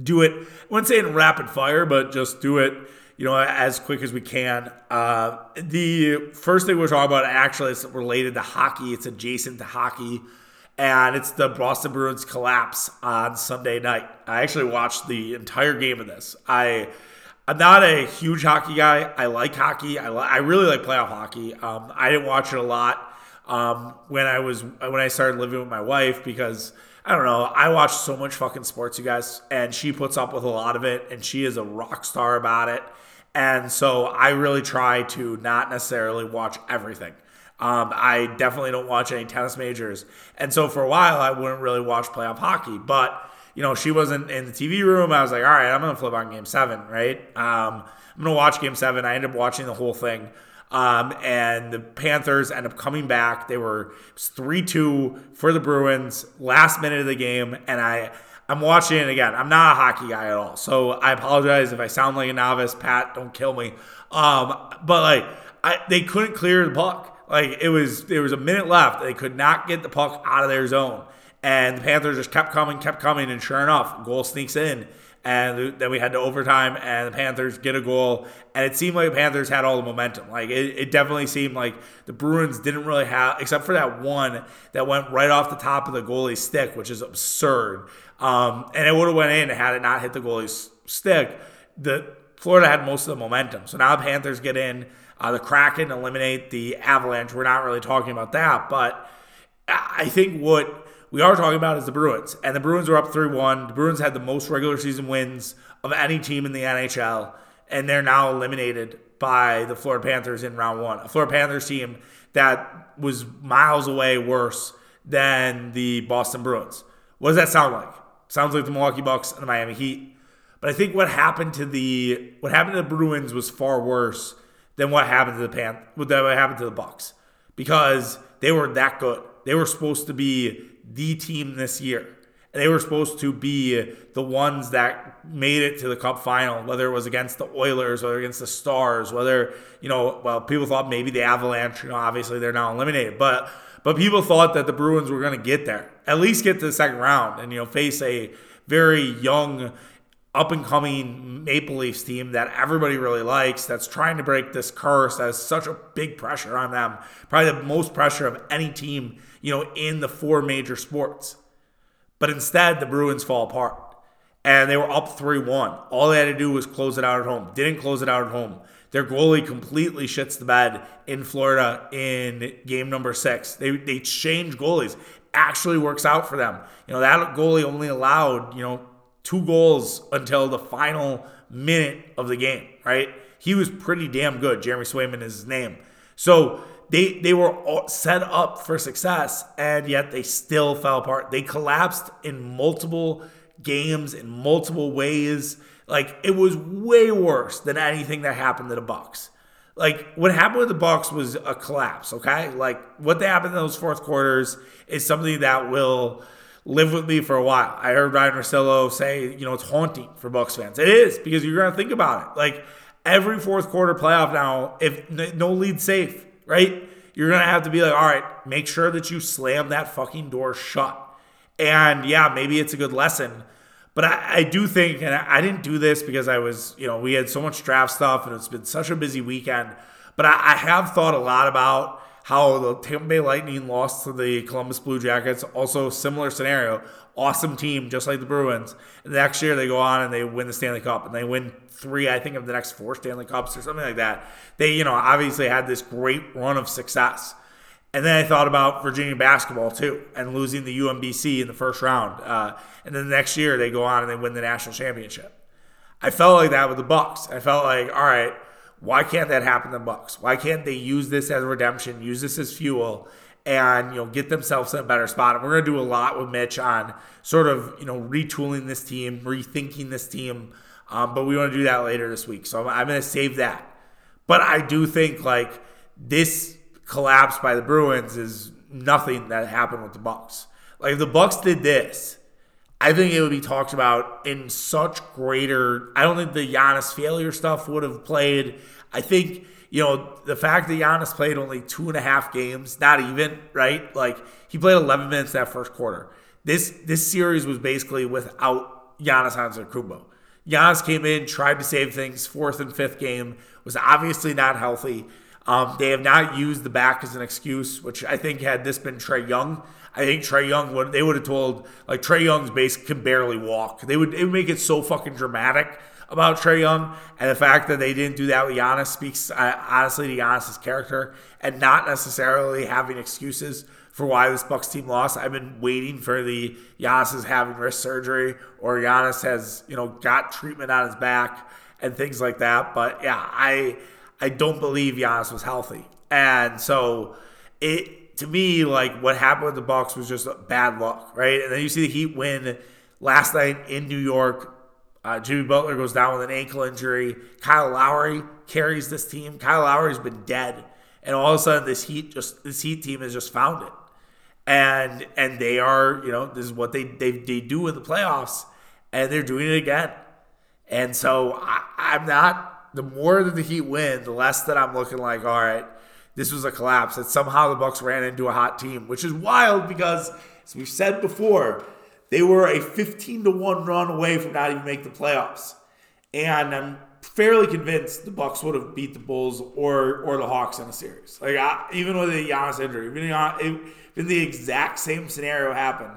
do it, I wouldn't say in rapid fire, but just do it, you know, as quick as we can. Uh, the first thing we're talking about actually is related to hockey. It's adjacent to hockey, and it's the Boston Bruins collapse on Sunday night. I actually watched the entire game of this. I, I'm not a huge hockey guy. I like hockey. I, li- I really like playoff hockey. Um, I didn't watch it a lot um, when I was when I started living with my wife, because I don't know. I watch so much fucking sports, you guys, and she puts up with a lot of it, and she is a rock star about it. And so I really try to not necessarily watch everything. Um, I definitely don't watch any tennis majors. And so for a while, I wouldn't really watch playoff hockey. But, you know, she wasn't in the T V room. I was like, all right, I'm going to flip on game seven, right? Um, I'm going to watch game seven. I ended up watching the whole thing. Um, and the Panthers end up coming back. They were three two for the Bruins, last minute of the game. And I... I'm watching it again. I'm not a hockey guy at all, so I apologize if I sound like a novice. Pat, don't kill me. Um, but like, I, they couldn't clear the puck. Like, it was, there was a minute left. They could not get the puck out of their zone, and the Panthers just kept coming, kept coming, and sure enough, goal sneaks in, and then we had to overtime, and the Panthers get a goal, and it seemed like the Panthers had all the momentum. Like, it, it definitely seemed like the Bruins didn't really have, except for that one that went right off the top of the goalie's stick, which is absurd. Um, and it would have went in had it not hit the goalie's stick. The Florida had most of the momentum. So now the Panthers get in. Uh, the Kraken eliminate the Avalanche. We're not really talking about that. But I think what we are talking about is the Bruins. And the Bruins were up three one. The Bruins had the most regular season wins of any team in the N H L. And they're now eliminated by the Florida Panthers in round one. A Florida Panthers team that was miles away worse than the Boston Bruins. What does that sound like? Sounds like the Milwaukee Bucks and the Miami Heat. But I think what happened to the what happened to the Bruins was far worse than what happened to the Pan what happened to the Bucks, because they were that good. They were supposed to be the team this year. And they were supposed to be the ones that made it to the Cup final, whether it was against the Oilers, whether against the Stars, whether, you know, well, people thought maybe the Avalanche, you know, obviously they're now eliminated, but But people thought that the Bruins were going to get there, at least get to the second round, and, you know, face a very young, up-and-coming Maple Leafs team that everybody really likes, that's trying to break this curse, that has such a big pressure on them, probably the most pressure of any team, you know, in the four major sports. But instead, the Bruins fall apart, and they were up three one. All they had to do was close it out at home. Didn't close it out at home. Their goalie completely shits the bed in Florida in game number six. They they changed goalies. actually works out for them. You know, that goalie only allowed, you know, two goals until the final minute of the game, right? He was pretty damn good. Jeremy Swayman is his name. So they they were all set up for success, and yet they still fell apart. They collapsed in multiple games, in multiple ways. Like, it was way worse than anything that happened to the Bucks. Like, what happened with the Bucks was a collapse, okay? Like, what happened in those fourth quarters is something that will live with me for a while. I heard Ryan Russillo say, you know, it's haunting for Bucks fans. It is, because you're going to think about it. Like, every fourth quarter playoff now, if no lead safe, right? You're going to have to be like, all right, make sure that you slam that fucking door shut. And, yeah, maybe it's a good lesson. But I, I do think, and I, I didn't do this because I was, you know, we had so much draft stuff and it's been such a busy weekend. But I, I have thought a lot about how the Tampa Bay Lightning lost to the Columbus Blue Jackets. Also, similar scenario. Awesome team, just like the Bruins. And the next year they go on and they win the Stanley Cup. And they win three, I think, of the next four Stanley Cups or something like that. They, you know, obviously had this great run of success. And then I thought about Virginia basketball, too, and losing the U M B C in the first round. Uh, and then the next year, they go on and they win the national championship. I felt like that with the Bucks. I felt like, all right, why can't that happen to the Bucks? Why can't they use this as redemption, use this as fuel, and, you know, get themselves in a better spot? And we're going to do a lot with Mitch on sort of, you know, retooling this team, rethinking this team. Um, but we want to do that later this week. So I'm, I'm going to save that. But I do think, like, this collapse by the Bruins is nothing that happened with the Bucks. Like, if the Bucks did this, I think it would be talked about in such greater. I don't think the Giannis failure stuff would have played. I think, you know, the fact that Giannis played only two and a half games, not even, right? Like, he played eleven minutes that first quarter. This this series was basically without Giannis Antetokounmpo. Giannis came in, tried to save things, fourth and fifth game, was obviously not healthy. Um, they have not used the back as an excuse, which I think had this been Trae Young, I think Trae Young would they would have told like Trae Young's base can barely walk. They would it would make it so fucking dramatic about Trae Young, and the fact that they didn't do that with Giannis speaks uh, honestly to Giannis's character and not necessarily having excuses for why this Bucks team lost. I've been waiting for the Giannis is having wrist surgery or Giannis has you know got treatment on his back and things like that. But yeah, I. I don't believe Giannis was healthy. And so, it to me, like, what happened with the Bucks was just bad luck, right? And then you see the Heat win last night in New York. Uh, Jimmy Butler goes down with an ankle injury. Kyle Lowry carries this team. Kyle Lowry's been dead. And all of a sudden, this Heat just this Heat team has just found it. And and they are, you know, this is what they, they, they do in the playoffs. And they're doing it again. And so, I, I'm not... The more that the Heat win, the less that I'm looking like, all right, this was a collapse. That somehow the Bucks ran into a hot team, which is wild because, as we've said before, they were a fifteen to one run away from not even making the playoffs. And I'm fairly convinced the Bucks would have beat the Bulls or or the Hawks in a series. Like I, even with the Giannis injury, even if the exact same scenario happened,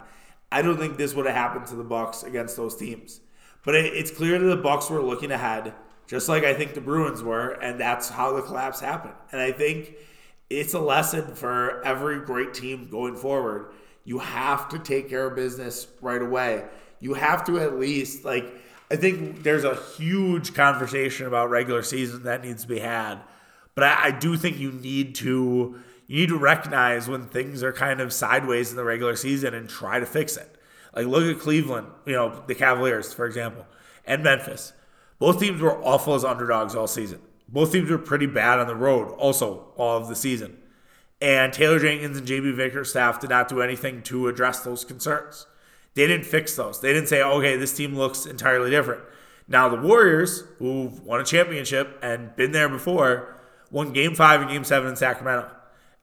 I don't think this would have happened to the Bucks against those teams. But it, it's clear that the Bucks were looking ahead. Just like I think the Bruins were, and that's how the collapse happened. And I think it's a lesson for every great team going forward. You have to take care of business right away. You have to at least, like, I think there's a huge conversation about regular season that needs to be had. But I, I do think you need to you need to recognize when things are kind of sideways in the regular season and try to fix it. Like, look at Cleveland, you know, the Cavaliers, for example, and Memphis. Both teams were awful as underdogs all season. Both teams were pretty bad on the road, also all of the season. And Taylor Jenkins and J B Vicker's staff did not do anything to address those concerns. They didn't fix those. They didn't say, okay, this team looks entirely different. Now the Warriors, who've won a championship and been there before, won Game five and Game seven in Sacramento.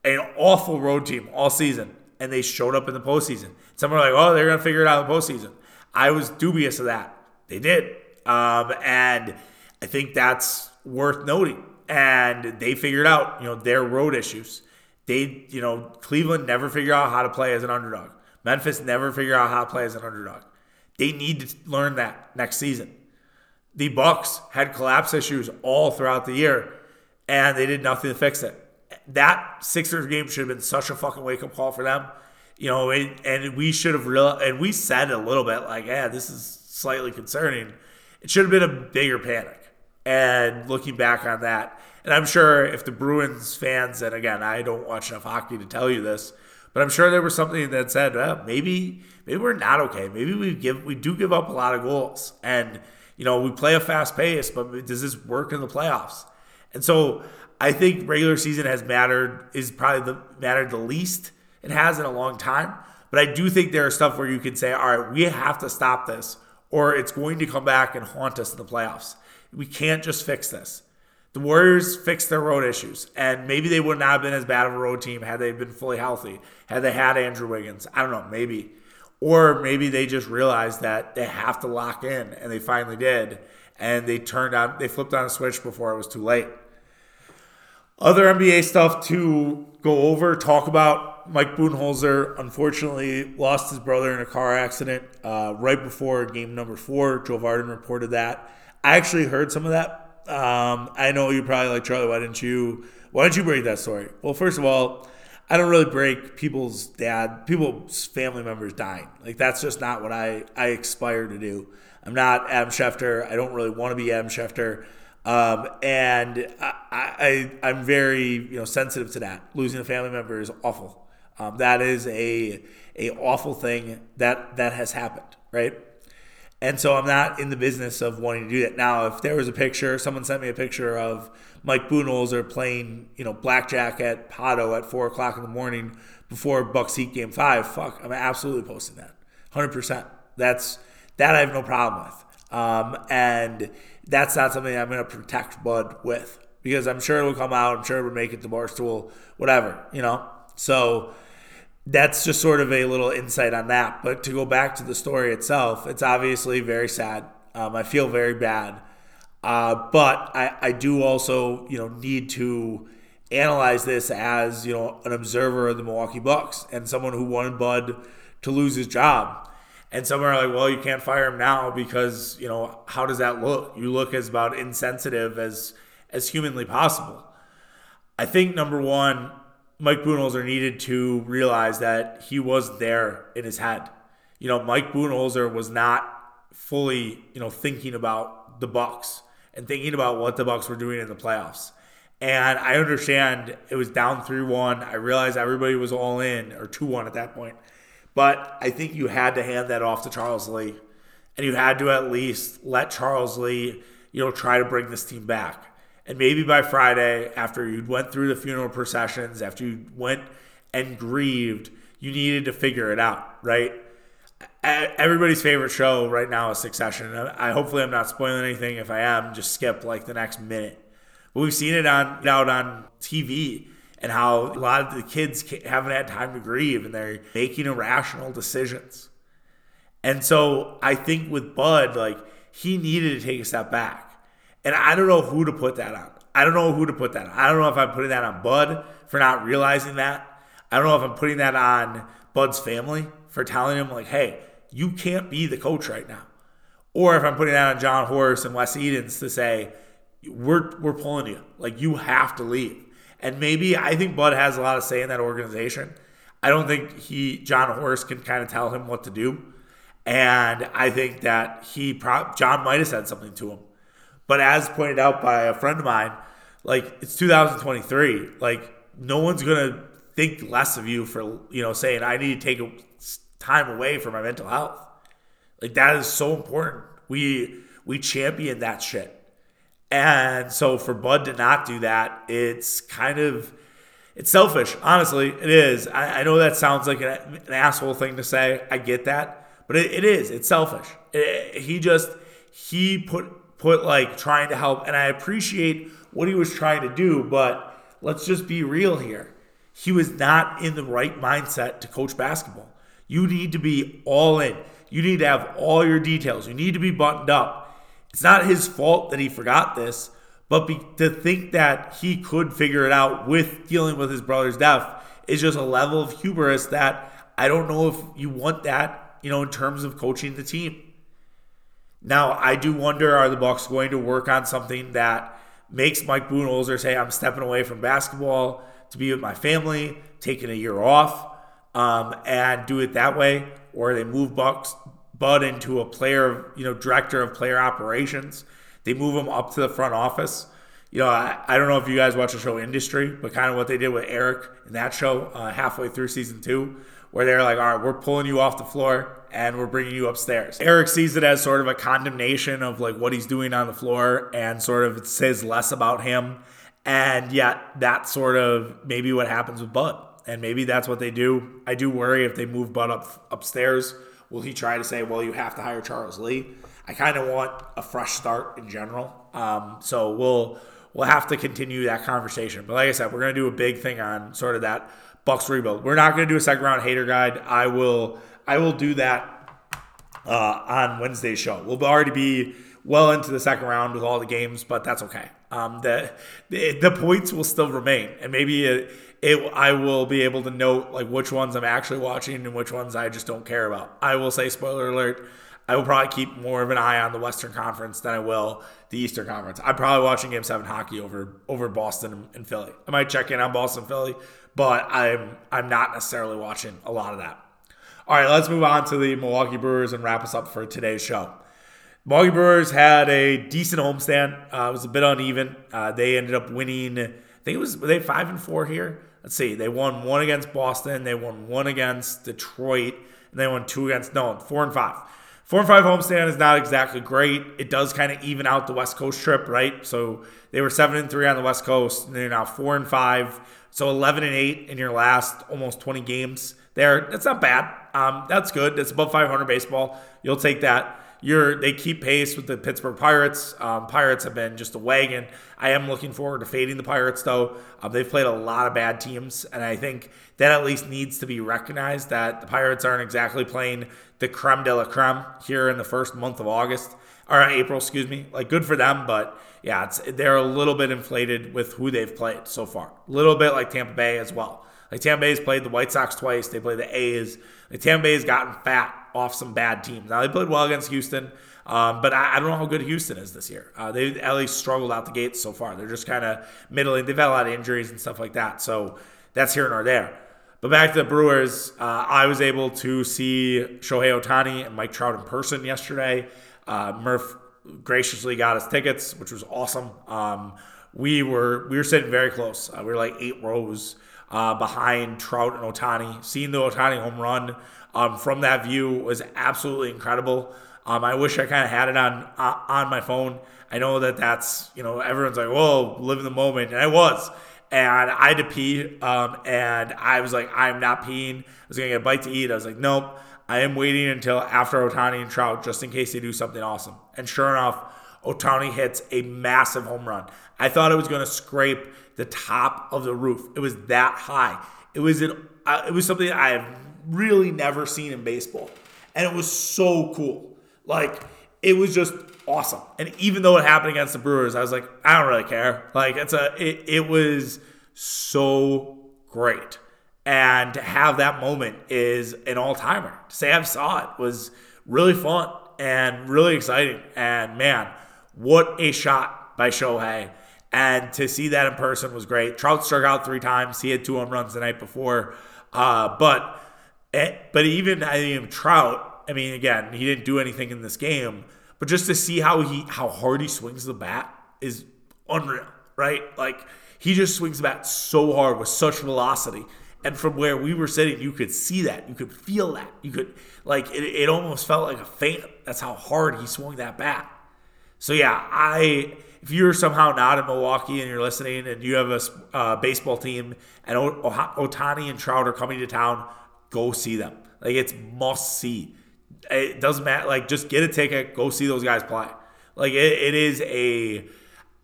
An awful road team all season. And they showed up in the postseason. Some were like, oh, they're going to figure it out in the postseason. I was dubious of that. They did. Um, and I think that's worth noting. And they figured out, you know, their road issues. They, you know, Cleveland never figured out how to play as an underdog. Memphis never figured out how to play as an underdog. They need to learn that next season. The Bucks had collapse issues all throughout the year, and they did nothing to fix it. That Sixers game should have been such a fucking wake-up call for them. you know, it, and we should have real, and we said a little bit like, yeah, this is slightly concerning. It should have been a bigger panic. And looking back on that, and I'm sure if the Bruins fans, and again, I don't watch enough hockey to tell you this, but I'm sure there was something that said, well, maybe maybe we're not okay. Maybe we give we do give up a lot of goals, and you know, we play a fast pace, but does this work in the playoffs? And so I think regular season has mattered, is probably the mattered the least it has in a long time. But I do think there are stuff where you can say, all right, we have to stop this, or it's going to come back and haunt us in the playoffs. We can't just fix this. The Warriors fixed their road issues, and maybe they would not have been as bad of a road team had they been fully healthy, had they had Andrew Wiggins. I don't know, maybe. Or maybe they just realized that they have to lock in, and they finally did, and they turned on, they flipped on a switch before it was too late. Other N B A stuff to go over, talk about. Mike Budenholzer unfortunately lost his brother in a car accident uh, right before game number four. Joe Vardon reported that. I actually heard some of that. Um, I know you're probably like, Charlie, why didn't you, why didn't you break that story? Well, first of all, I don't really break people's dad, people's family members dying. Like, that's just not what I, I aspire to do. I'm not Adam Schefter. I don't really want to be Adam Schefter. Um, and I, I, I'm very, you know, sensitive to that. Losing a family member is awful. Um, that is a, a awful thing that, that has happened, right? And so I'm not in the business of wanting to do that. Now, if there was a picture, someone sent me a picture of Mike Budenholzer playing, you know, blackjack at Pato at four o'clock in the morning before Bucks Heat game five. Fuck, I'm absolutely posting that, one hundred percent. That's that I have no problem with, um, and that's not something I'm going to protect Bud with, because I'm sure it will come out. I'm sure it would make it to Barstool, whatever, you know. So. That's just sort of a little insight on that. But to go back to the story itself, it's obviously very sad. Um, I feel very bad. Uh, but I, I do also, you know, need to analyze this as, you know, an observer of the Milwaukee Bucks and someone who wanted Bud to lose his job. And some are like, well, you can't fire him now because, you know, how does that look? You look as about insensitive as as humanly possible. I think, number one, Mike Budenholzer needed to realize that he was there in his head. You know, Mike Budenholzer was not fully, you know, thinking about the Bucks and thinking about what the Bucks were doing in the playoffs. And I understand it was down three one. I realized everybody was all in, or two one at that point. But I think you had to hand that off to Charles Lee. And you had to at least let Charles Lee, you know, try to bring this team back. And maybe by Friday, after you went through the funeral processions, after you went and grieved, you needed to figure it out, right? Everybody's favorite show right now is Succession. I hopefully I'm not spoiling anything. If I am, just skip like the next minute. But we've seen it on out on T V, and how a lot of the kids haven't had time to grieve, and they're making irrational decisions. And so I think with Bud, like, he needed to take a step back. And I don't know who to put that on. I don't know who to put that on. I don't know if I'm putting that on Bud for not realizing that. I don't know if I'm putting that on Bud's family for telling him, like, hey, you can't be the coach right now. Or if I'm putting that on John Horst and Wes Edens to say, we're we're pulling you. Like, you have to leave. And maybe I think Bud has a lot of say in that organization. I don't think he John Horst can kind of tell him what to do. And I think that he pro- John might have said something to him. But as pointed out by a friend of mine, like, it's two thousand twenty-three. Like, no one's going to think less of you for, you know, saying, I need to take a time away for my mental health. Like, that is so important. We we champion that shit. And so for Bud to not do that, it's kind of, it's selfish. Honestly, it is. I, I know that sounds like an, an asshole thing to say. I get that. But it, it is. It's selfish. It, he just, he put... put like trying to help, and I appreciate what he was trying to do, but let's just be real here. He was not in the right mindset to coach basketball. You need to be all in. You need to have all your details. You need to be buttoned up. It's not his fault that he forgot this, but be, to think that he could figure it out with dealing with his brother's death is just a level of hubris that I don't know if you want that, you know, in terms of coaching the team. Now, I do wonder, are the Bucks going to work on something that makes Mike Budenholzer say, I'm stepping away from basketball to be with my family, taking a year off? um, and do it that way, or they move Bucks, Bud into a player, you know, director of player operations. They move him up to the front office. You know, I, I don't know if you guys watch the show Industry, but kind of what they did with Eric in that show uh, halfway through season two, where they're like, all right, we're pulling you off the floor and we're bringing you upstairs. Eric sees it as sort of a condemnation of like what he's doing on the floor, and sort of it says less about him. And yet that's sort of maybe what happens with Bud. And maybe that's what they do. I do worry if they move Bud up upstairs, will he try to say, well, you have to hire Charles Lee? I kind of want a fresh start in general. Um, so we'll we'll have to continue that conversation. But like I said, we're going to do a big thing on sort of that Bucks rebuild. We're not going to do a second round hater guide. I will I will do that uh, on Wednesday's show. We'll already be well into the second round with all the games, but that's okay. Um, the, the the points will still remain, and maybe it, it I will be able to note like which ones I'm actually watching and which ones I just don't care about. I will say, spoiler alert, I will probably keep more of an eye on the Western Conference than I will the Eastern Conference. I'm probably watching Game seven hockey over over Boston and Philly. I might check in on Boston and Philly, but I'm I'm not necessarily watching a lot of that. All right, let's move on to the Milwaukee Brewers and wrap us up for today's show. Milwaukee Brewers had a decent homestand. Uh, it was a bit uneven. Uh, they ended up winning, I think it was, were they five and four here? Let's see. They won one against Boston. They won one against Detroit. And they won two against, no, four and five. Four and five homestand is not exactly great. It does kind of even out the West Coast trip, right? So they were seven and three on the West Coast, and they're now four and five. So eleven and eight in your last almost twenty games there. That's not bad. Um, that's good. That's above five hundred baseball. You'll take that. You're, they keep pace with the Pittsburgh Pirates. Um, Pirates have been just a wagon. I am looking forward to fading the Pirates, though. Um, they've played a lot of bad teams, and I think that at least needs to be recognized that the Pirates aren't exactly playing the creme de la creme here in the first month of August, or April, excuse me. Like, good for them, but yeah, it's, they're a little bit inflated with who they've played so far. A little bit like Tampa Bay as well. Like, Tampa Bay's played the White Sox twice. They played the A's. Like, Tampa Bay's gotten fat off some bad teams. Now, they played well against Houston, um, but I, I don't know how good Houston is this year. Uh, they've at least struggled out the gates so far. They're just kind of middling. They've had a lot of injuries and stuff like that, so that's here nor there. But back to the Brewers, uh, I was able to see Shohei Ohtani and Mike Trout in person yesterday. Uh, Murph graciously got us tickets, which was awesome. Um, we were we were sitting very close. Uh, we were like eight rows uh, behind Trout and Ohtani. Seeing the Ohtani home run Um, from that view was absolutely incredible. Um, I wish I kind of had it on uh, on my phone. I know that that's, you know, everyone's like, whoa, live in the moment. And I was. And I had to pee. Um, and I was like, I'm not peeing. I was going to get a bite to eat. I was like, nope. I am waiting until after Ohtani and Trout just in case they do something awesome. And sure enough, Ohtani hits a massive home run. I thought it was going to scrape the top of the roof. It was that high. It was, an, uh, it was something I have really never seen in baseball, and it was so cool. Like, it was just awesome. And even though it happened against the Brewers, I was like, I don't really care. Like, it's a it, it was so great, and to have that moment is an all-timer. To say I saw it was really fun and really exciting, and man, what a shot by Shohei. And to see that in person was great. Trout struck out three times. He had two home runs the night before, uh but But even I mean, Trout, I mean, again, he didn't do anything in this game, but just to see how he how hard he swings the bat is unreal, right? Like, he just swings the bat so hard with such velocity. And from where we were sitting, you could see that. You could feel that. You could, like, it, it almost felt like a fan. That's how hard he swung that bat. So, yeah, I if you're somehow not in Milwaukee and you're listening and you have a uh, baseball team and Ohtani and Trout are coming to town, go see them. Like, it's must see. It doesn't matter. Like, just get a ticket. Go see those guys play. Like, it, it is a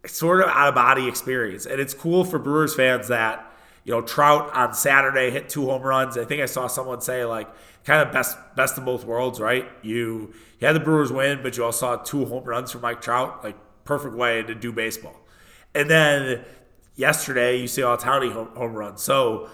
sort of out-of-body experience. And it's cool for Brewers fans that, you know, Trout on Saturday hit two home runs. I think I saw someone say, like, kind of best best of both worlds, right? You, you had the Brewers win, but you also saw two home runs from Mike Trout. Like, perfect way to do baseball. And then yesterday you see Ohtani home, home run. So,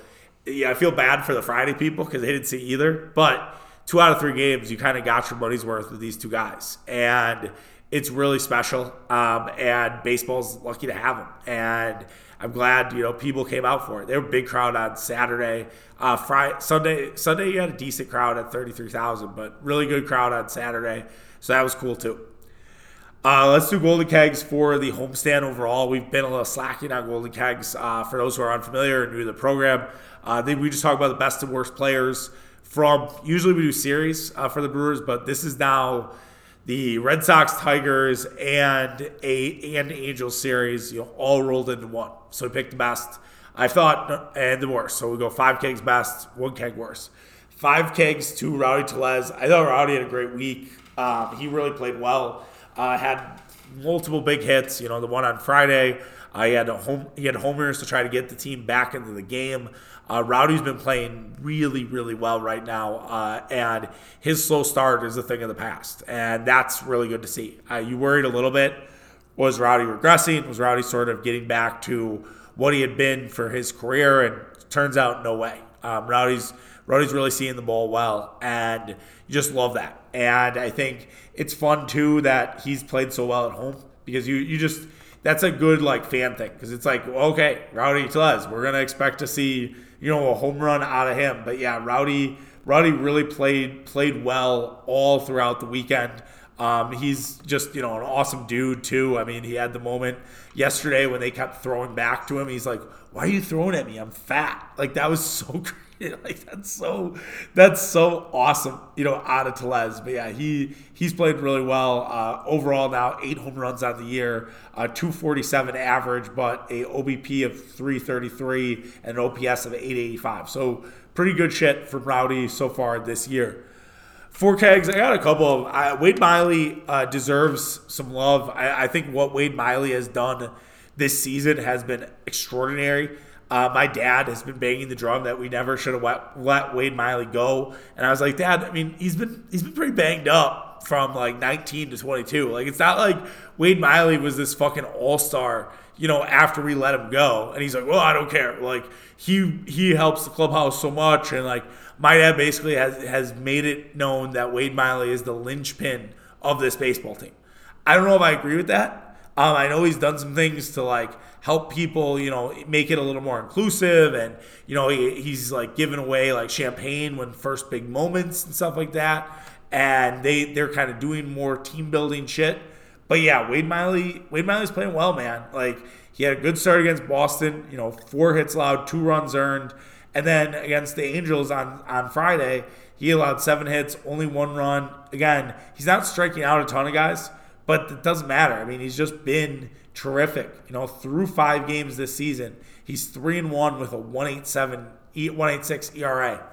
yeah, I feel bad for the Friday people because they didn't see either. But two out of three games, you kind of got your money's worth with these two guys. And it's really special. Um, and baseball's lucky to have them. And I'm glad, you know, people came out for it. They were a big crowd on Saturday. Uh, Friday, Sunday, Sunday you had a decent crowd at thirty-three thousand, but really good crowd on Saturday. So that was cool too. Uh, let's do Golden Kegs for the homestand overall. We've been a little slacking on Golden Kegs. Uh, for those who are unfamiliar and new to the program, uh, then we just talk about the best and worst players from, usually we do series uh, for the Brewers, but this is now the Red Sox, Tigers, and a and Angels series, you know, all rolled into one. So we picked the best, I thought, and the worst. So we go five kegs best, one keg worst. Five kegs to Rowdy Tellez. I thought Rowdy had a great week. Um, he really played well. Uh, had multiple big hits. You know, the one on Friday, uh, he had a home, he had homers to try to get the team back into the game. Uh, Rowdy's been playing really, really well right now, uh, and his slow start is a thing of the past, and that's really good to see. Uh, you worried a little bit. Was Rowdy regressing? Was Rowdy sort of getting back to what he had been for his career? And turns out, no way. Um, Rowdy's Rowdy's really seeing the ball well, and you just love that. And I think it's fun, too, that he's played so well at home, because you you just – that's a good, like, fan thing, because it's like, okay, Rowdy Tellez, we're going to expect to see, you know, a home run out of him. But, yeah, Rowdy Rowdy really played played well all throughout the weekend. Um, he's just, you know, an awesome dude, too. I mean, he had the moment yesterday when they kept throwing back to him. He's like, why are you throwing at me? I'm fat. Like, that was so crazy. Like that's so, that's so awesome, you know, out of Tellez. But yeah, he he's played really well uh, overall. Now eight home runs on the year, uh, two forty-seven average, but a O B P of three thirty-three and an O P S of eight eighty-five. So pretty good shit from Rowdy so far this year. Four kegs. I got a couple. Of, I, Wade Miley uh, deserves some love. I, I think what Wade Miley has done this season has been extraordinary. Uh, my dad has been banging the drum that we never should have let, let Wade Miley go, and I was like, Dad, I mean, he's been he's been pretty banged up from like nineteen to twenty-two. Like, it's not like Wade Miley was this fucking all-star, you know, after we let him go. And he's like, well, I don't care. Like, he he helps the clubhouse so much, and like my dad basically has has made it known that Wade Miley is the linchpin of this baseball team. I don't know if I agree with that. Um, I know he's done some things to like help people, you know, make it a little more inclusive, and you know he, he's like giving away like champagne when first big moments and stuff like that, and they they're kind of doing more team building shit. But yeah, Wade Miley Wade Miley's playing well, man. Like, he had a good start against Boston, you know, four hits allowed, two runs earned, and then against the Angels on on Friday he allowed seven hits, only one run. Again, he's not striking out a ton of guys. But it doesn't matter. I mean, he's just been terrific. You know, through five games this season, he's three and one with a one eighty-seven, one eighty-six E R A.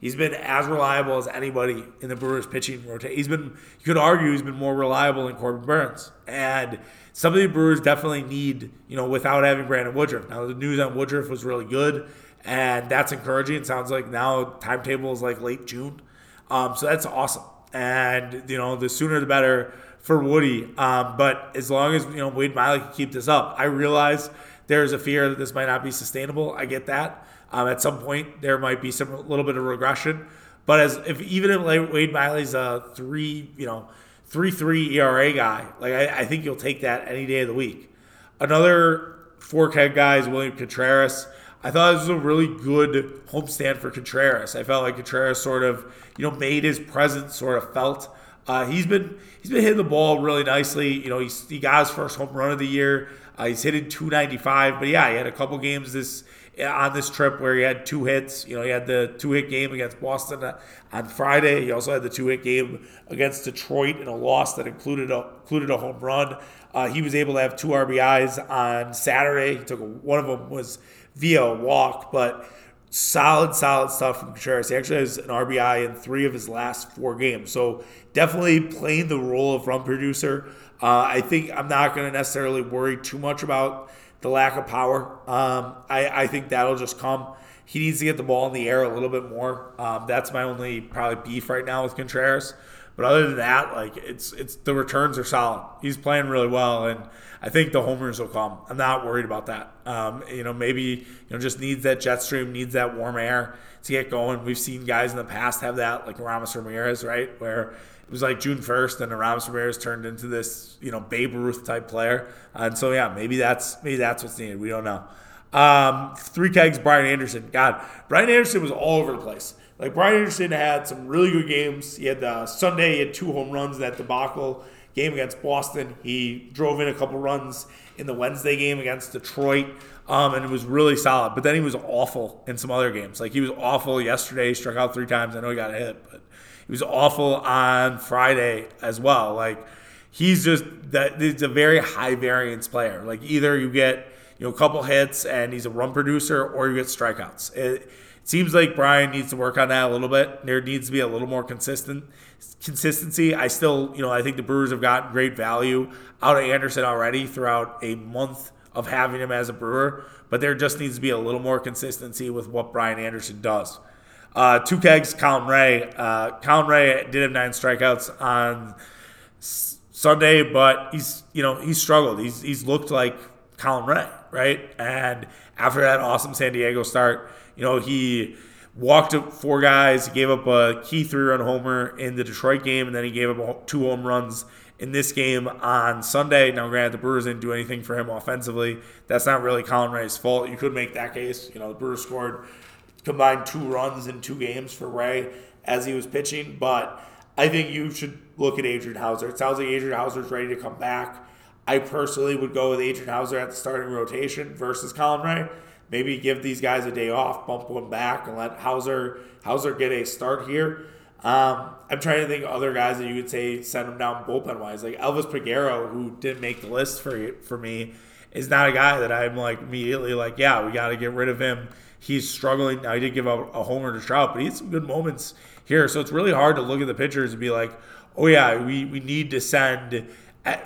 He's been as reliable as anybody in the Brewers pitching rotation. He's been, you could argue, he's been more reliable than Corbin Burnes. And some of the Brewers definitely need, you know, without having Brandon Woodruff. Now, the news on Woodruff was really good, and that's encouraging. It sounds like now timetable is like late June, um, so that's awesome. And you know, the sooner the better for Woody, um, but as long as, you know, Wade Miley can keep this up. I realize there's a fear that this might not be sustainable. I get that. Um, at some point, there might be some little bit of regression, but as if even if Wade Miley's a three, you know, three three E R A guy, like I, I think you'll take that any day of the week. Another four keg guy is William Contreras. I thought this was a really good homestand for Contreras. I felt like Contreras sort of, you know, made his presence sort of felt. Uh, he's been he's been hitting the ball really nicely. You know, he's, he got his first home run of the year. Uh, he's hitting two ninety-five. But yeah, he had a couple games this on this trip where he had two hits. You know, he had the two hit game against Boston on Friday. He also had the two hit game against Detroit in a loss that included a, included a home run. Uh, he was able to have two R B Is on Saturday. He took a, one of them was via a walk, but. Solid, solid stuff from Contreras. He actually has an R B I in three of his last four games. So definitely playing the role of run producer. Uh, I think I'm not going to necessarily worry too much about the lack of power. Um, I, I think that'll just come. He needs to get the ball in the air a little bit more. Um, that's my only probably beef right now with Contreras. But other than that, like it's it's the returns are solid. He's playing really well, and I think the homers will come. I'm not worried about that. Um, you know, maybe you know just needs that jet stream, needs that warm air to get going. We've seen guys in the past have that, like Ramos Ramirez, right? Where it was like June first, and Ramos Ramirez turned into this, you know, Babe Ruth type player. And so yeah, maybe that's maybe that's what's needed. We don't know. Um, three kegs, Brian Anderson. God, Brian Anderson was all over the place. Like, Brian Anderson had some really good games. He had uh, Sunday, he had two home runs in that debacle game against Boston. He drove in a couple runs in the Wednesday game against Detroit, um, and it was really solid. But then he was awful in some other games. Like, he was awful yesterday. He struck out three times. I know he got hit, but he was awful on Friday as well. Like, he's just that. He's a very high variance player. Like, either you get you know a couple hits and he's a run producer, or you get strikeouts. It, It seems like Brian needs to work on that a little bit. There needs to be a little more consistent consistency. I still, you know, I think the Brewers have gotten great value out of Anderson already throughout a month of having him as a Brewer, but there just needs to be a little more consistency with what Brian Anderson does. Uh, two kegs, Colin Ray. Uh, Colin Ray did have nine strikeouts on S- Sunday, but he's, you know, he's struggled. He's he's looked like Colin Ray, right? And after that awesome San Diego start, you know, he walked up four guys. He gave up a key three-run homer in the Detroit game, and then he gave up two home runs in this game on Sunday. Now, granted, the Brewers didn't do anything for him offensively. That's not really Colin Ray's fault. You could make that case. You know, the Brewers scored combined two runs in two games for Ray as he was pitching, but I think you should look at Adrian Hauser. It sounds like Adrian Hauser's ready to come back. I personally would go with Adrian Hauser at the starting rotation versus Colin Ray. Maybe give these guys a day off, bump one back, and let Hauser Hauser get a start here. Um, I'm trying to think of other guys that you could say send them down bullpen-wise. Like Elvis Peguero, who didn't make the list for for me, is not a guy that I'm like immediately like, yeah, we got to get rid of him. He's struggling. Now, he did give up a homer to Trout, but he had some good moments here. So it's really hard to look at the pitchers and be like, oh, yeah, we, we need to send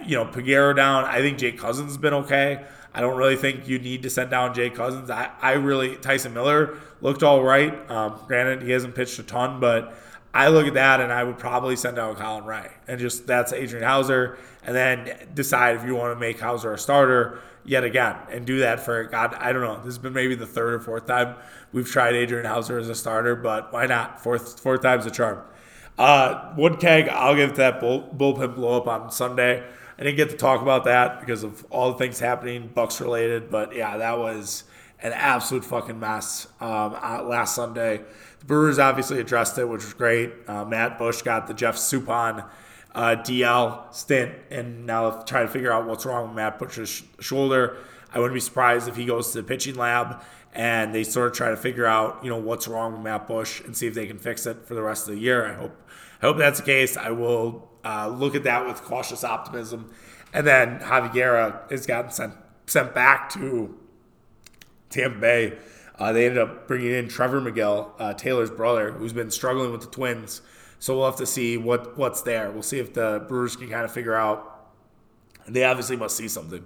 you know Peguero down. I think Jake Cousins has been okay. I don't really think you need to send down Jay Cousins. I, I really, Tyson Miller looked all right. Um, granted, he hasn't pitched a ton, but I look at that and I would probably send down Colin Ray. And just that's Adrian Hauser. And then decide if you want to make Hauser a starter yet again. And do that for, God, I don't know. This has been maybe the third or fourth time we've tried Adrian Hauser as a starter, but why not? Fourth, fourth time's a charm. Uh, one keg, I'll give that bull, bullpen blow up on Sunday. I didn't get to talk about that because of all the things happening, Bucks related. But, yeah, that was an absolute fucking mess um, last Sunday. The Brewers obviously addressed it, which was great. Uh, Matt Bush got the Jeff Suppan uh, D L stint, and now trying to figure out what's wrong with Matt Bush's sh- shoulder. I wouldn't be surprised if he goes to the pitching lab and they sort of try to figure out, you know, what's wrong with Matt Bush and see if they can fix it for the rest of the year. I hope, I hope that's the case. I will Uh, look at that with cautious optimism. And then Javi Guerra has gotten sent sent back to Tampa Bay. Uh, they ended up bringing in Trevor Miguel, uh, Taylor's brother, who's been struggling with the Twins. So we'll have to see what, what's there. We'll see if the Brewers can kind of figure out. They obviously must see something.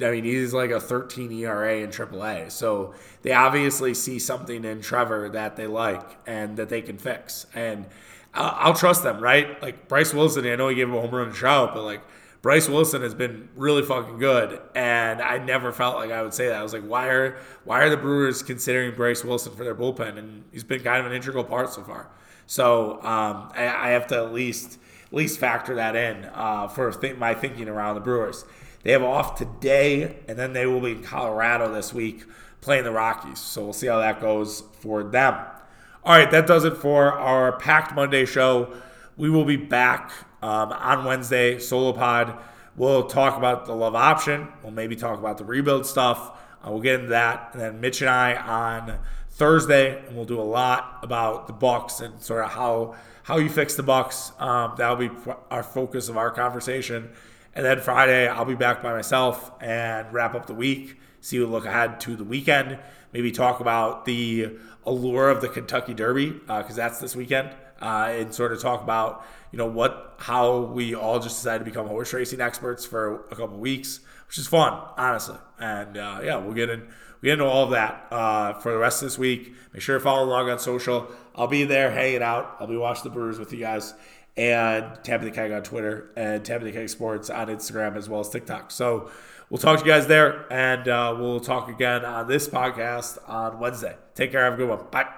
I mean, he's like a thirteen E R A in triple A. So they obviously see something in Trevor that they like and that they can fix. And I'll trust them, right? Like, Bryce Wilson, I know he gave him a home run to Trout, but, like, Bryce Wilson has been really fucking good, and I never felt like I would say that. I was like, why are why are the Brewers considering Bryce Wilson for their bullpen? And he's been kind of an integral part so far. So um, I, I have to at least at least factor that in uh, for th- my thinking around the Brewers. They have off today, and then they will be in Colorado this week playing the Rockies. So we'll see how that goes for them. All right, that does it for our packed Monday show. We will be back um, on Wednesday, solo pod. We'll talk about the Love option. We'll maybe talk about the rebuild stuff. Uh, we'll get into that. And then Mitch and I on Thursday, and we'll do a lot about the Bucks and sort of how how you fix the Bucks. Um, that'll be our focus of our conversation. And then Friday, I'll be back by myself and wrap up the week, see what look ahead to the weekend, maybe talk about the allure of the Kentucky Derby, because uh, that's this weekend, uh, and sort of talk about, you know, what, how we all just decided to become horse racing experts for a couple weeks, which is fun, honestly. And uh, yeah, we'll get in, we get into all of that uh, for the rest of this week. Make sure to follow along on social. I'll be there hanging out. I'll be watching the Brewers with you guys, and Tapping the Keg on Twitter and Tapping the Keg Sports on Instagram as well as TikTok. So we'll talk to you guys there, and uh, we'll talk again on this podcast on Wednesday. Take care. Have a good one. Bye.